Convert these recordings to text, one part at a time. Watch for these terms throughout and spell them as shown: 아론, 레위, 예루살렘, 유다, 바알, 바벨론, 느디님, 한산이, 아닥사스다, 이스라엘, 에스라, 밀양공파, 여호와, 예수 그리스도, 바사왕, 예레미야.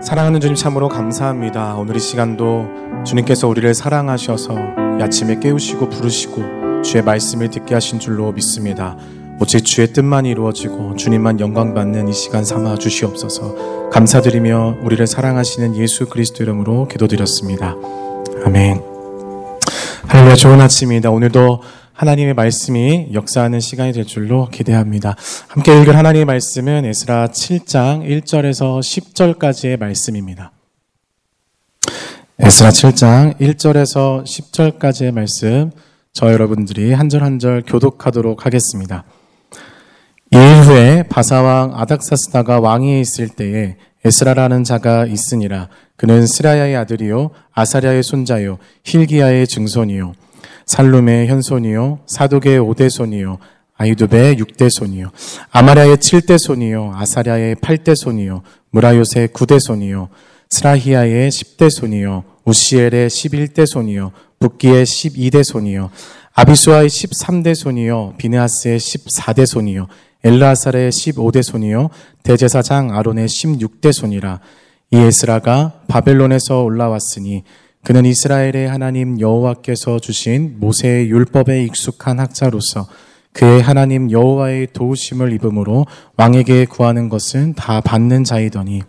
사랑하는 주님, 참으로 감사합니다. 오늘 이 시간도 주님께서 우리를 사랑하셔서 아침에 깨우시고 부르시고 주의 말씀을 듣게 하신 줄로 믿습니다. 오직 주의 뜻만 이루어지고 주님만 영광받는 이 시간 삼아 주시옵소서. 감사드리며 우리를 사랑하시는 예수 그리스도 이름으로 기도드렸습니다. 아멘. 할렐루야. 좋은 아침입니다. 오늘도 하나님의 말씀이 역사하는 시간이 될 줄로 기대합니다. 함께 읽을 하나님의 말씀은 에스라 7장 1절에서 10절까지의 말씀입니다. 에스라 7장 1절에서 10절까지의 말씀, 저 여러분들이 한 절 한 절 교독하도록 하겠습니다. 이후에 바사왕 아닥사스다가 왕위에 있을 때에 에스라라는 자가 있으니라. 그는 스라야의 아들이요 아사랴의 손자요 힐기야의 증손이요 살룸의 현손이요 사독의 5대손이요 아이두베의 6대손이요 아마랴의 7대손이요 아사랴의 8대손이요 무라요의 9대손이요 스라히야의 10대손이요 우시엘의 11대손이요 북기의 12대손이요 아비수아의 13대손이요 비느하스의 14대손이요 엘르아살의 15대손이요 대제사장 아론의 16대손이라. 이 에스라가 바벨론에서 올라왔으니 그는 이스라엘의 하나님 여호와께서 주신 모세의 율법에 익숙한 학자로서 그의 하나님 여호와의 도우심을 입음으로 왕에게 구하는 것은 다 받는 자이더니,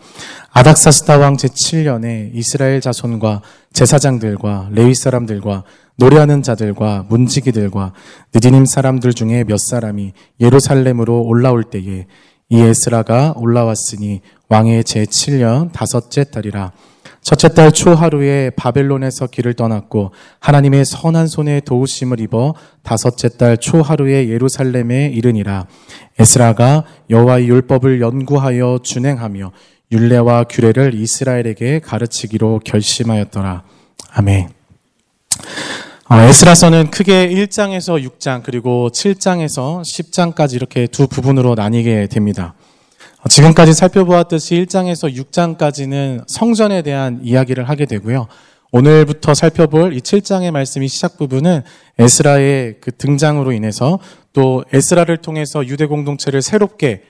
아닥사스다 왕 제7년에 이스라엘 자손과 제사장들과 레위 사람들과 노래하는 자들과 문지기들과 느디님 사람들 중에 몇 사람이 예루살렘으로 올라올 때에 이 에스라가 올라왔으니 왕의 제7년 5째 달이라. 첫째 달 초하루에 바벨론에서 길을 떠났고 하나님의 선한 손에 도우심을 입어 5째 달 초하루에 예루살렘에 이르니라. 에스라가 여호와의 율법을 연구하여 준행하며 율례와 규례를 이스라엘에게 가르치기로 결심하였더라. 아멘. 에스라서는 크게 1장에서 6장 그리고 7장에서 10장까지 이렇게 두 부분으로 나뉘게 됩니다. 지금까지 살펴보았듯이 1장에서 6장까지는 성전에 대한 이야기를 하게 되고요. 오늘부터 살펴볼 이 7장의 말씀이 시작 부분은 에스라의 그 등장으로 인해서 또 에스라를 통해서 유대 공동체를 새롭게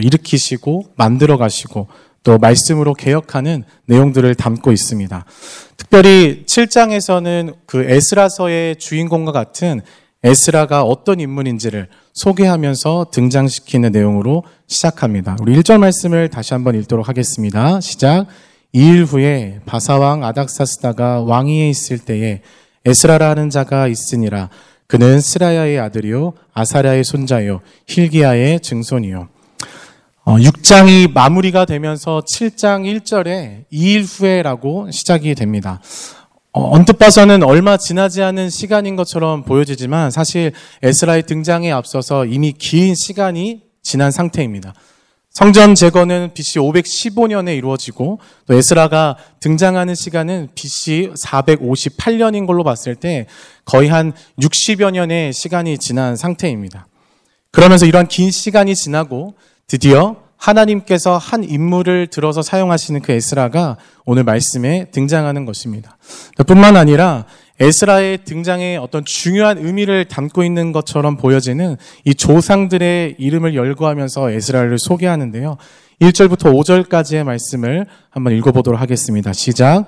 일으키시고 만들어 가시고 또 말씀으로 개혁하는 내용들을 담고 있습니다. 특별히 7장에서는 그 에스라서의 주인공과 같은 에스라가 어떤 인물인지를 소개하면서 등장시키는 내용으로 시작합니다. 우리 1절 말씀을 다시 한번 읽도록 하겠습니다. 시작. 2일 후에 바사왕 아닥사스다가 왕위에 있을 때에 에스라라는 자가 있으니라. 그는 스라야의 아들이요 아사랴의 손자요 힐기야의 증손이요. 6장이 마무리가 되면서 7장 1절에 2일 후에라고 시작이 됩니다. 언뜻 봐서는 얼마 지나지 않은 시간인 것처럼 보여지지만 사실 에스라의 등장에 앞서서 이미 긴 시간이 지난 상태입니다. 성전 제거는 BC 515년에 이루어지고 또 에스라가 등장하는 시간은 BC 458년인 걸로 봤을 때 거의 한 60여 년의 시간이 지난 상태입니다. 그러면서 이러한 긴 시간이 지나고 드디어 하나님께서 한 인물을 들어서 사용하시는 그 에스라가 오늘 말씀에 등장하는 것입니다. 뿐만 아니라 에스라의 등장에 어떤 중요한 의미를 담고 있는 것처럼 보여지는 이 조상들의 이름을 열거하면서 에스라를 소개하는데요. 1절부터 5절까지의 말씀을 한번 읽어보도록 하겠습니다. 시작.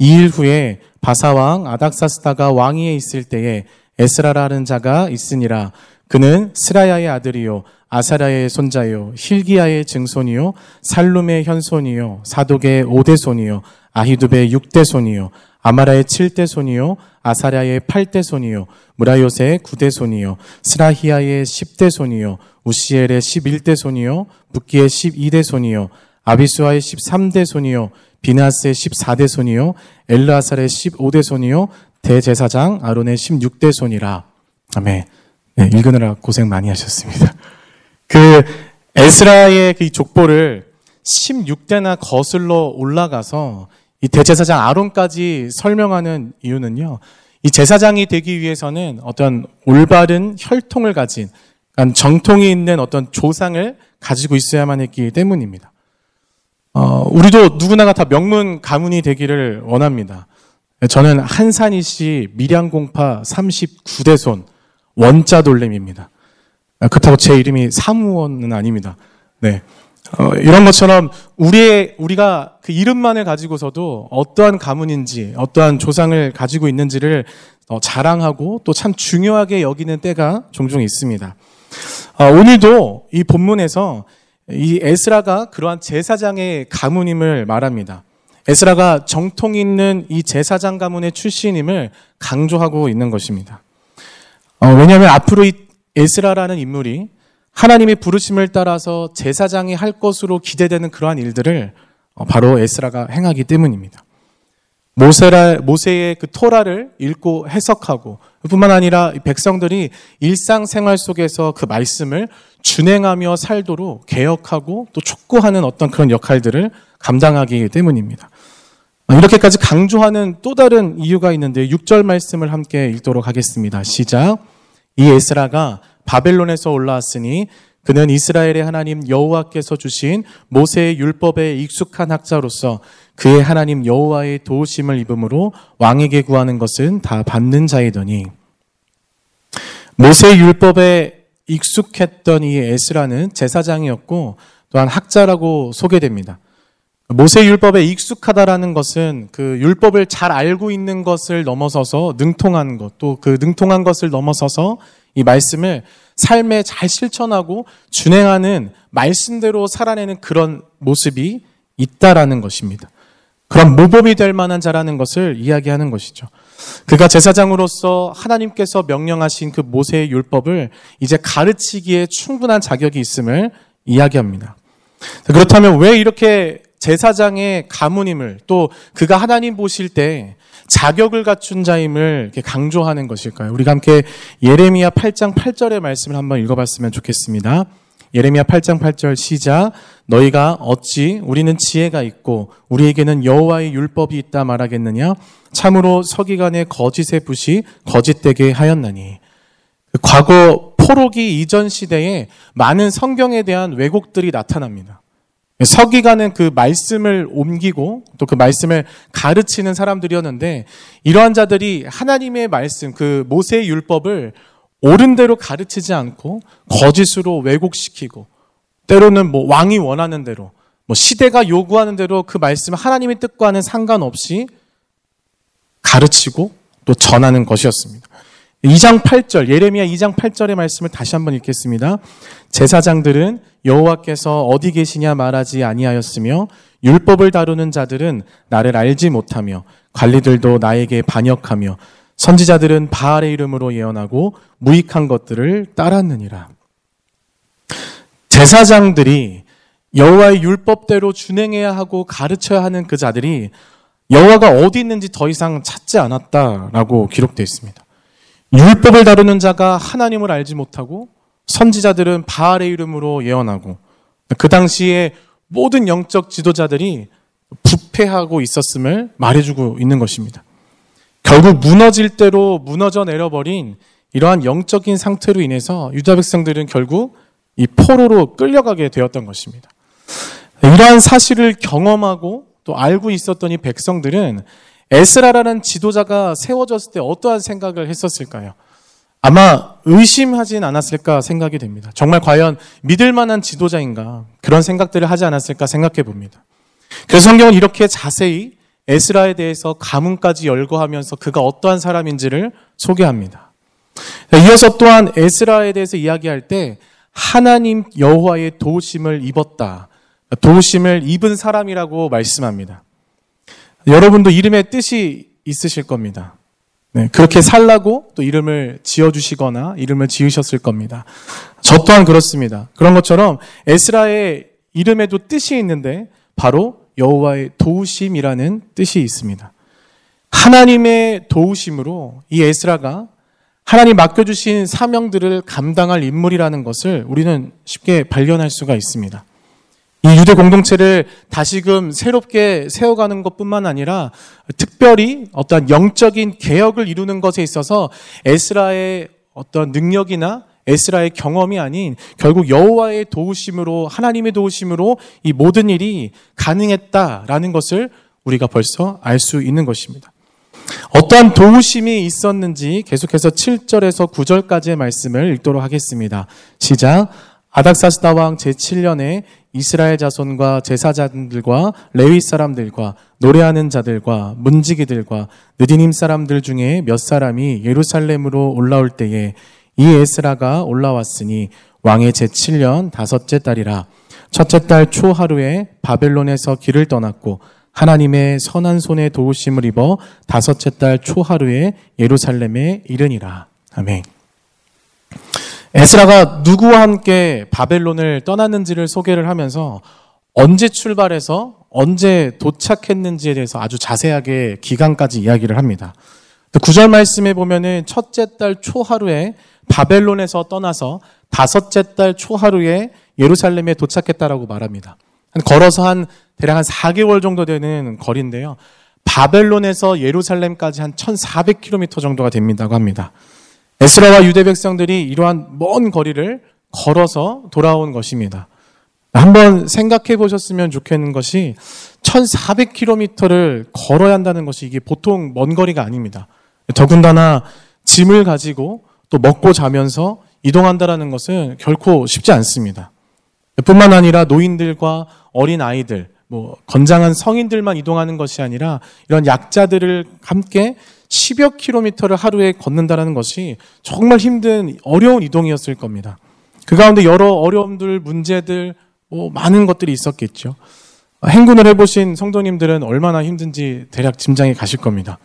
2일 후에 바사왕 아닥사스다가 왕위에 있을 때에 에스라라는 자가 있으니라. 그는 스라야의 아들이요 아사랴의 손자요 힐기야의 증손이요 살룸의 현손이요 사독의 5대손이요 아히두베의 6대손이요 아마랴의 7대손이요 아사랴의 8대손이요 무라요의 9대손이요 스라히야의 10대손이요 우시엘의 11대손이요 북기의 12대손이요 아비수아의 13대손이요 비나스의 14대손이요 엘르아살의 15대손이요 대제사장 아론의 16대손이라. 아멘. 네, 읽으느라 고생 많이 하셨습니다. 그 에스라의 그 족보를 16대나 거슬러 올라가서 이 대제사장 아론까지 설명하는 이유는요, 이 제사장이 되기 위해서는 어떤 올바른 혈통을 가진, 그러니까 정통이 있는 어떤 조상을 가지고 있어야만 했기 때문입니다. 우리도 누구나가 다 명문 가문이 되기를 원합니다. 저는 한산이 씨 밀양공파 39대손 원자 돌림입니다. 그렇다고 제 이름이 사무원은 아닙니다. 네. 이런 것처럼 우리가 그 이름만을 가지고서도 어떠한 가문인지, 어떠한 조상을 가지고 있는지를 자랑하고 또 참 중요하게 여기는 때가 종종 있습니다. 오늘도 이 본문에서 이 에스라가 그러한 제사장의 가문임을 말합니다. 에스라가 정통 있는 이 제사장 가문의 출신임을 강조하고 있는 것입니다. 왜냐하면 앞으로 이 에스라라는 인물이 하나님의 부르심을 따라서 제사장이 할 것으로 기대되는 그러한 일들을 바로 에스라가 행하기 때문입니다. 모세의 그 토라를 읽고 해석하고 뿐만 아니라 백성들이 일상생활 속에서 그 말씀을 준행하며 살도록 개혁하고 또 촉구하는 어떤 그런 역할들을 감당하기 때문입니다. 이렇게까지 강조하는 또 다른 이유가 있는데 6절 말씀을 함께 읽도록 하겠습니다. 시작. 이 에스라가 바벨론에서 올라왔으니 그는 이스라엘의 하나님 여호와께서 주신 모세의 율법에 익숙한 학자로서 그의 하나님 여호와의 도우심을 입음으로 왕에게 구하는 것은 다 받는 자이더니, 모세의 율법에 익숙했던 이 에스라는 제사장이었고 또한 학자라고 소개됩니다. 모세의 율법에 익숙하다라는 것은 그 율법을 잘 알고 있는 것을 넘어서서 능통한 것, 또 그 능통한 것을 넘어서서 이 말씀을 삶에 잘 실천하고 준행하는, 말씀대로 살아내는 그런 모습이 있다라는 것입니다. 그런 모범이 될 만한 자라는 것을 이야기하는 것이죠. 그가 제사장으로서 하나님께서 명령하신 그 모세의 율법을 이제 가르치기에 충분한 자격이 있음을 이야기합니다. 그렇다면 왜 이렇게 제사장의 가문임을, 또 그가 하나님 보실 때 자격을 갖춘 자임을 이렇게 강조하는 것일까요? 우리가 함께 예레미야 8장 8절의 말씀을 한번 읽어봤으면 좋겠습니다. 예레미야 8장 8절 시작. 너희가 어찌 우리는 지혜가 있고 우리에게는 여호와의 율법이 있다 말하겠느냐? 참으로 서기관의 거짓의 붓이 거짓되게 하였나니. 과거 포로기 이전 시대에 많은 성경에 대한 왜곡들이 나타납니다. 서기관은 그 말씀을 옮기고 또 그 말씀을 가르치는 사람들이었는데, 이러한 자들이 하나님의 말씀, 그 모세의 율법을 옳은 대로 가르치지 않고 거짓으로 왜곡시키고, 때로는 뭐 왕이 원하는 대로, 뭐 시대가 요구하는 대로 그 말씀을 하나님의 뜻과는 상관없이 가르치고 또 전하는 것이었습니다. 2장 8절, 예레미야 2장 8절의 말씀을 다시 한번 읽겠습니다. 제사장들은 여호와께서 어디 계시냐 말하지 아니하였으며 율법을 다루는 자들은 나를 알지 못하며 관리들도 나에게 반역하며 선지자들은 바알의 이름으로 예언하고 무익한 것들을 따랐느니라. 제사장들이 여호와의 율법대로 준행해야 하고 가르쳐야 하는 그 자들이 여호와가 어디 있는지 더 이상 찾지 않았다라고 기록되어 있습니다. 율법을 다루는 자가 하나님을 알지 못하고 선지자들은 바알의 이름으로 예언하고, 그 당시에 모든 영적 지도자들이 부패하고 있었음을 말해주고 있는 것입니다. 결국 무너질 대로 무너져 내려버린 이러한 영적인 상태로 인해서 유다 백성들은 결국 이 포로로 끌려가게 되었던 것입니다. 이러한 사실을 경험하고 또 알고 있었던 이 백성들은 에스라라는 지도자가 세워졌을 때 어떠한 생각을 했었을까요? 아마 의심하진 않았을까 생각이 됩니다. 정말 과연 믿을 만한 지도자인가, 그런 생각들을 하지 않았을까 생각해 봅니다. 그래서 성경은 이렇게 자세히 에스라에 대해서 가문까지 열거하면서 그가 어떠한 사람인지를 소개합니다. 이어서 또한 에스라에 대해서 이야기할 때 하나님 여호와의 도우심을 입었다, 도우심을 입은 사람이라고 말씀합니다. 여러분도 이름의 뜻이 있으실 겁니다. 네, 그렇게 살라고 또 이름을 지어주시거나 이름을 지으셨을 겁니다. 저 또한 그렇습니다. 그런 것처럼 에스라의 이름에도 뜻이 있는데 바로 여호와의 도우심이라는 뜻이 있습니다. 하나님의 도우심으로 이 에스라가 하나님 맡겨주신 사명들을 감당할 인물이라는 것을 우리는 쉽게 발견할 수가 있습니다. 이 유대 공동체를 다시금 새롭게 세워가는 것뿐만 아니라 특별히 어떤 영적인 개혁을 이루는 것에 있어서 에스라의 어떤 능력이나 에스라의 경험이 아닌 결국 여호와의 도우심으로, 하나님의 도우심으로 이 모든 일이 가능했다라는 것을 우리가 벌써 알 수 있는 것입니다. 어떠한 도우심이 있었는지 계속해서 7절에서 9절까지의 말씀을 읽도록 하겠습니다. 시작. 아닥사스다 왕 제7년에 이스라엘 자손과 제사장들과 레위 사람들과 노래하는 자들과 문지기들과 느디님 사람들 중에 몇 사람이 예루살렘으로 올라올 때에 이 에스라가 올라왔으니 왕의 제7년 다섯째 달이라. 첫째 달 초하루에 바벨론에서 길을 떠났고 하나님의 선한 손에 도우심을 입어 다섯째 달 초하루에 예루살렘에 이르니라. 아멘. 에스라가 누구와 함께 바벨론을 떠났는지를 소개를 하면서 언제 출발해서 언제 도착했는지에 대해서 아주 자세하게 기간까지 이야기를 합니다. 9절 말씀에 보면은 첫째 달 초하루에 바벨론에서 떠나서 다섯째 달 초하루에 예루살렘에 도착했다라고 말합니다. 걸어서 대략 4개월 정도 되는 거리인데요. 바벨론에서 예루살렘까지 1,400km 정도가 된다고 합니다. 에스라와 유대 백성들이 이러한 먼 거리를 걸어서 돌아온 것입니다. 한번 생각해 보셨으면 좋겠는 것이 1,400km를 걸어야 한다는 것이 이게 보통 먼 거리가 아닙니다. 더군다나 짐을 가지고 또 먹고 자면서 이동한다는 것은 결코 쉽지 않습니다. 뿐만 아니라 노인들과 어린 아이들, 건장한 성인들만 이동하는 것이 아니라 이런 약자들을 함께 10여 킬로미터를 하루에 걷는다는 것이 정말 힘든 어려운 이동이었을 겁니다. 그 가운데 여러 어려움들, 문제들, 많은 것들이 있었겠죠. 행군을 해보신 성도님들은 얼마나 힘든지 대략 짐작이 가실 겁니다.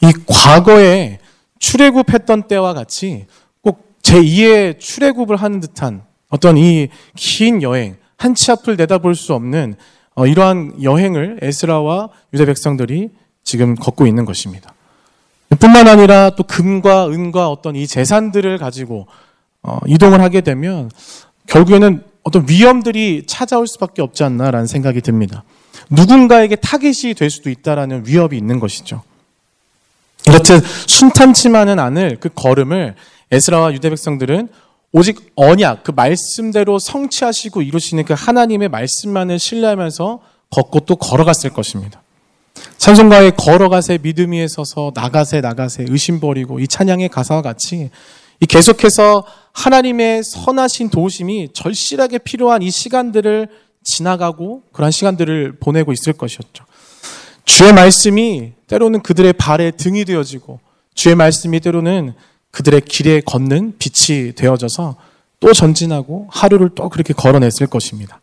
이 과거에 출애굽했던 때와 같이 꼭 제2의 출애굽을 하는 듯한 어떤 이 긴 여행, 한치 앞을 내다볼 수 없는 이러한 여행을 에스라와 유대 백성들이 지금 걷고 있는 것입니다. 뿐만 아니라 또 금과 은과 어떤 이 재산들을 가지고 이동을 하게 되면 결국에는 어떤 위험들이 찾아올 수밖에 없지 않나라는 생각이 듭니다. 누군가에게 타깃이 될 수도 있다라는 위협이 있는 것이죠. 이렇듯 순탄치만은 않을 그 걸음을 에스라와 유대 백성들은 오직 언약, 그 말씀대로 성취하시고 이루시는 그 하나님의 말씀만을 신뢰하면서 걷고 또 걸어갔을 것입니다. 찬송가의 걸어가세 믿음 위에 서서 나가세 의심 버리고 이 찬양의 가사와 같이 이 계속해서 하나님의 선하신 도우심이 절실하게 필요한 이 시간들을 지나가고 그러한 시간들을 보내고 있을 것이었죠. 주의 말씀이 때로는 그들의 발에 등이 되어지고 주의 말씀이 때로는 그들의 길에 걷는 빛이 되어져서 또 전진하고 하루를 또 그렇게 걸어냈을 것입니다.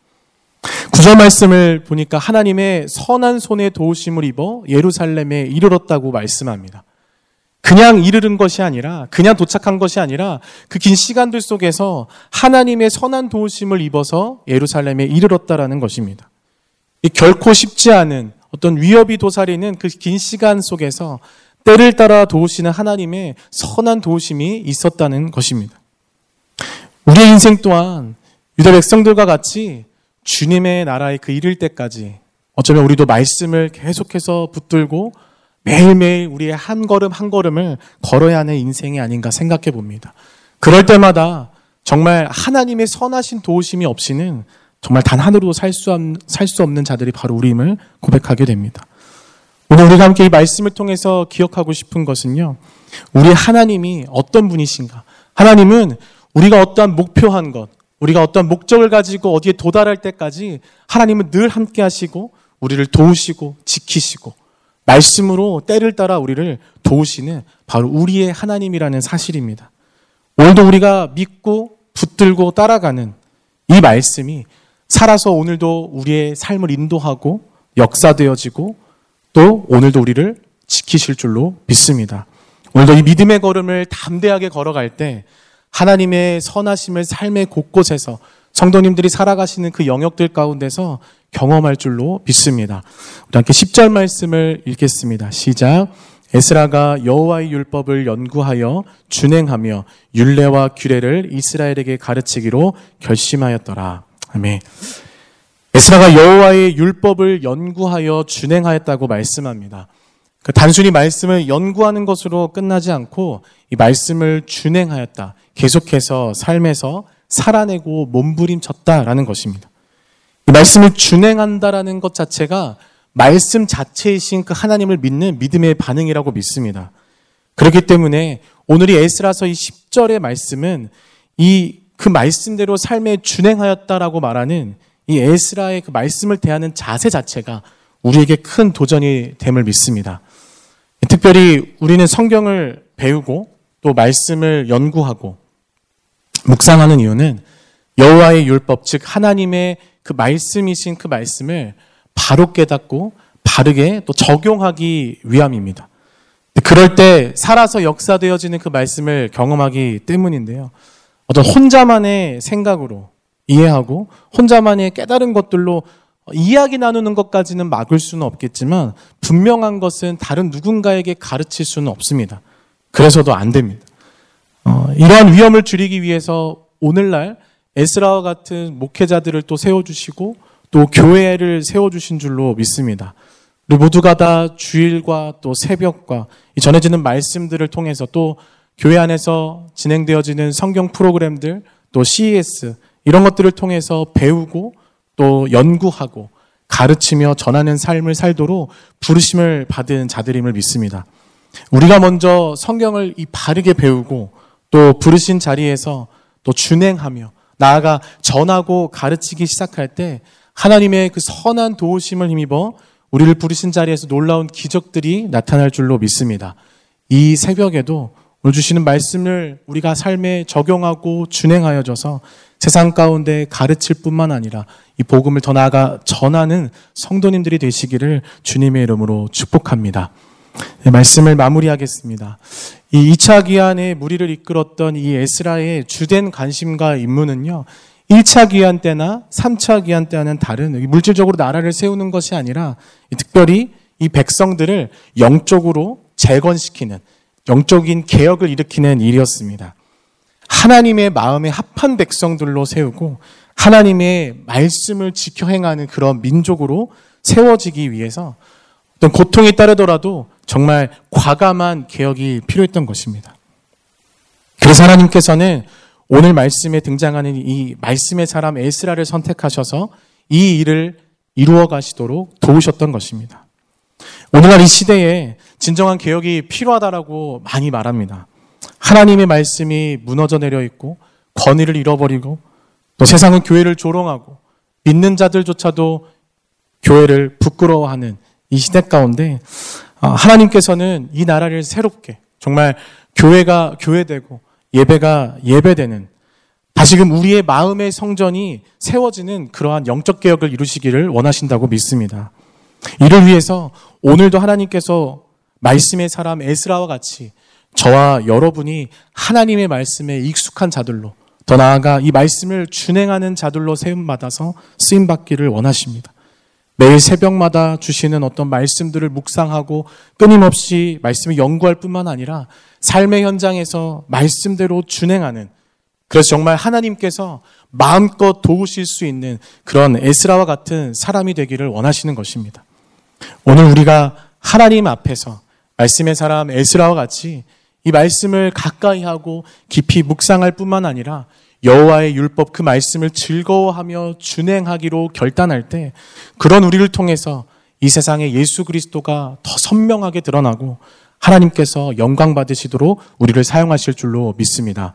9절 말씀을 보니까 하나님의 선한 손에 도우심을 입어 예루살렘에 이르렀다고 말씀합니다. 그냥 이르른 것이 아니라 그냥 도착한 것이 아니라 그 긴 시간들 속에서 하나님의 선한 도우심을 입어서 예루살렘에 이르렀다라는 것입니다. 결코 쉽지 않은 어떤 위협이 도사리는 그 긴 시간 속에서 때를 따라 도우시는 하나님의 선한 도우심이 있었다는 것입니다. 우리의 인생 또한 유대 백성들과 같이 주님의 나라에 이를 때까지 어쩌면 우리도 말씀을 계속해서 붙들고 매일매일 우리의 한 걸음 한 걸음을 걸어야 하는 인생이 아닌가 생각해 봅니다. 그럴 때마다 정말 하나님의 선하신 도우심이 없이는 정말 단 하루도 살 수 없는 자들이 바로 우리임을 고백하게 됩니다. 오늘 우리가 함께 이 말씀을 통해서 기억하고 싶은 것은요. 우리 하나님이 어떤 분이신가. 하나님은 우리가 어떠한 목표한 것, 우리가 어떤 목적을 가지고 어디에 도달할 때까지 하나님은 늘 함께 하시고 우리를 도우시고 지키시고 말씀으로 때를 따라 우리를 도우시는 바로 우리의 하나님이라는 사실입니다. 오늘도 우리가 믿고 붙들고 따라가는 이 말씀이 살아서 오늘도 우리의 삶을 인도하고 역사되어지고 또 오늘도 우리를 지키실 줄로 믿습니다. 오늘도 이 믿음의 걸음을 담대하게 걸어갈 때 하나님의 선하심을 삶의 곳곳에서 성도님들이 살아가시는 그 영역들 가운데서 경험할 줄로 믿습니다. 우리 함께 10절 말씀을 읽겠습니다. 시작. 에스라가 여호와의 율법을 연구하여 준행하며 율례와 규례를 이스라엘에게 가르치기로 결심하였더라. 아멘. 에스라가 여호와의 율법을 연구하여 준행하였다고 말씀합니다. 단순히 말씀을 연구하는 것으로 끝나지 않고 이 말씀을 준행하였다. 계속해서 삶에서 살아내고 몸부림쳤다라는 것입니다. 이 말씀을 준행한다라는 것 자체가 말씀 자체이신 그 하나님을 믿는 믿음의 반응이라고 믿습니다. 그렇기 때문에 오늘 이 에스라서 이 10절의 말씀은 이 그 말씀대로 삶에 준행하였다라고 말하는 이 에스라의 그 말씀을 대하는 자세 자체가 우리에게 큰 도전이 됨을 믿습니다. 특별히 우리는 성경을 배우고 또 말씀을 연구하고 묵상하는 이유는 여호와의 율법, 즉 하나님의 그 말씀이신 그 말씀을 바로 깨닫고 바르게 또 적용하기 위함입니다. 그럴 때 살아서 역사되어지는 그 말씀을 경험하기 때문인데요. 어떤 혼자만의 생각으로 이해하고 혼자만의 깨달은 것들로 이야기 나누는 것까지는 막을 수는 없겠지만 분명한 것은 다른 누군가에게 가르칠 수는 없습니다. 그래서도 안 됩니다. 이러한 위험을 줄이기 위해서 오늘날 에스라와 같은 목회자들을 또 세워주시고 또 교회를 세워주신 줄로 믿습니다. 우리 모두가 다 주일과 또 새벽과 이 전해지는 말씀들을 통해서 또 교회 안에서 진행되어지는 성경 프로그램들 또 CES 이런 것들을 통해서 배우고 또 연구하고 가르치며 전하는 삶을 살도록 부르심을 받은 자들임을 믿습니다. 우리가 먼저 성경을 이 바르게 배우고 또 부르신 자리에서 또 준행하며 나아가 전하고 가르치기 시작할 때 하나님의 그 선한 도우심을 힘입어 우리를 부르신 자리에서 놀라운 기적들이 나타날 줄로 믿습니다. 이 새벽에도 오늘 주시는 말씀을 우리가 삶에 적용하고 준행하여져서 세상 가운데 가르칠 뿐만 아니라 이 복음을 더 나아가 전하는 성도님들이 되시기를 주님의 이름으로 축복합니다. 네, 말씀을 마무리하겠습니다. 이 2차 기한에 무리를 이끌었던 이 에스라의 주된 관심과 임무는요, 1차 기한 때나 3차 기한 때와는 다른 물질적으로 나라를 세우는 것이 아니라 특별히 이 백성들을 영적으로 재건시키는 영적인 개혁을 일으키는 일이었습니다. 하나님의 마음에 합한 백성들로 세우고 하나님의 말씀을 지켜 행하는 그런 민족으로 세워지기 위해서 어떤 고통이 따르더라도 정말 과감한 개혁이 필요했던 것입니다. 그래서 하나님께서는 오늘 말씀에 등장하는 이 말씀의 사람 에스라를 선택하셔서 이 일을 이루어 가시도록 도우셨던 것입니다. 오늘날 이 시대에 진정한 개혁이 필요하다라고 많이 말합니다. 하나님의 말씀이 무너져 내려 있고 권위를 잃어버리고 또 세상은 교회를 조롱하고 믿는 자들조차도 교회를 부끄러워하는 이 시대 가운데 하나님께서는 이 나라를 새롭게 정말 교회가 교회되고 예배가 예배되는 다시금 우리의 마음의 성전이 세워지는 그러한 영적 개혁을 이루시기를 원하신다고 믿습니다. 이를 위해서 오늘도 하나님께서 말씀의 사람 에스라와 같이 저와 여러분이 하나님의 말씀에 익숙한 자들로 더 나아가 이 말씀을 준행하는 자들로 세움받아서 쓰임받기를 원하십니다. 매일 새벽마다 주시는 어떤 말씀들을 묵상하고 끊임없이 말씀을 연구할 뿐만 아니라 삶의 현장에서 말씀대로 준행하는, 그래서 정말 하나님께서 마음껏 도우실 수 있는 그런 에스라와 같은 사람이 되기를 원하시는 것입니다. 오늘 우리가 하나님 앞에서 말씀의 사람 에스라와 같이 이 말씀을 가까이 하고 깊이 묵상할 뿐만 아니라 여호와의 율법 그 말씀을 즐거워하며 준행하기로 결단할 때 그런 우리를 통해서 이 세상에 예수 그리스도가 더 선명하게 드러나고 하나님께서 영광 받으시도록 우리를 사용하실 줄로 믿습니다.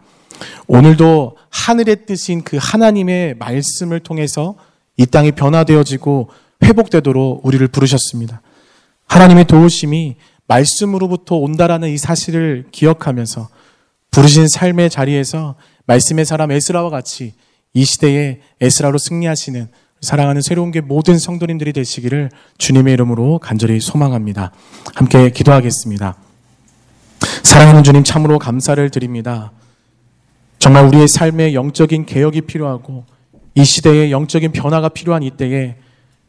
오늘도 하늘의 뜻인 그 하나님의 말씀을 통해서 이 땅이 변화되어지고 회복되도록 우리를 부르셨습니다. 하나님의 도우심이 말씀으로부터 온다라는 이 사실을 기억하면서 부르신 삶의 자리에서 말씀의 사람 에스라와 같이 이 시대에 에스라로 승리하시는 사랑하는 새로운 게 모든 성도님들이 되시기를 주님의 이름으로 간절히 소망합니다. 함께 기도하겠습니다. 사랑하는 주님, 참으로 감사를 드립니다. 정말 우리의 삶에 영적인 개혁이 필요하고 이 시대에 영적인 변화가 필요한 이때에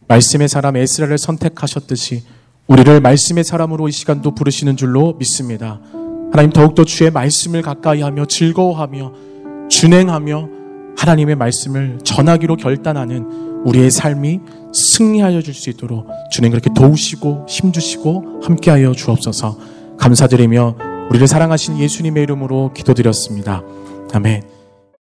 말씀의 사람 에스라를 선택하셨듯이 우리를 말씀의 사람으로 이 시간도 부르시는 줄로 믿습니다. 하나님, 더욱더 주의 말씀을 가까이하며 즐거워하며 준행하며 하나님의 말씀을 전하기로 결단하는 우리의 삶이 승리하여 줄 수 있도록 주님 그렇게 도우시고 힘주시고 함께하여 주옵소서. 감사드리며 우리를 사랑하신 예수님의 이름으로 기도드렸습니다. 아멘.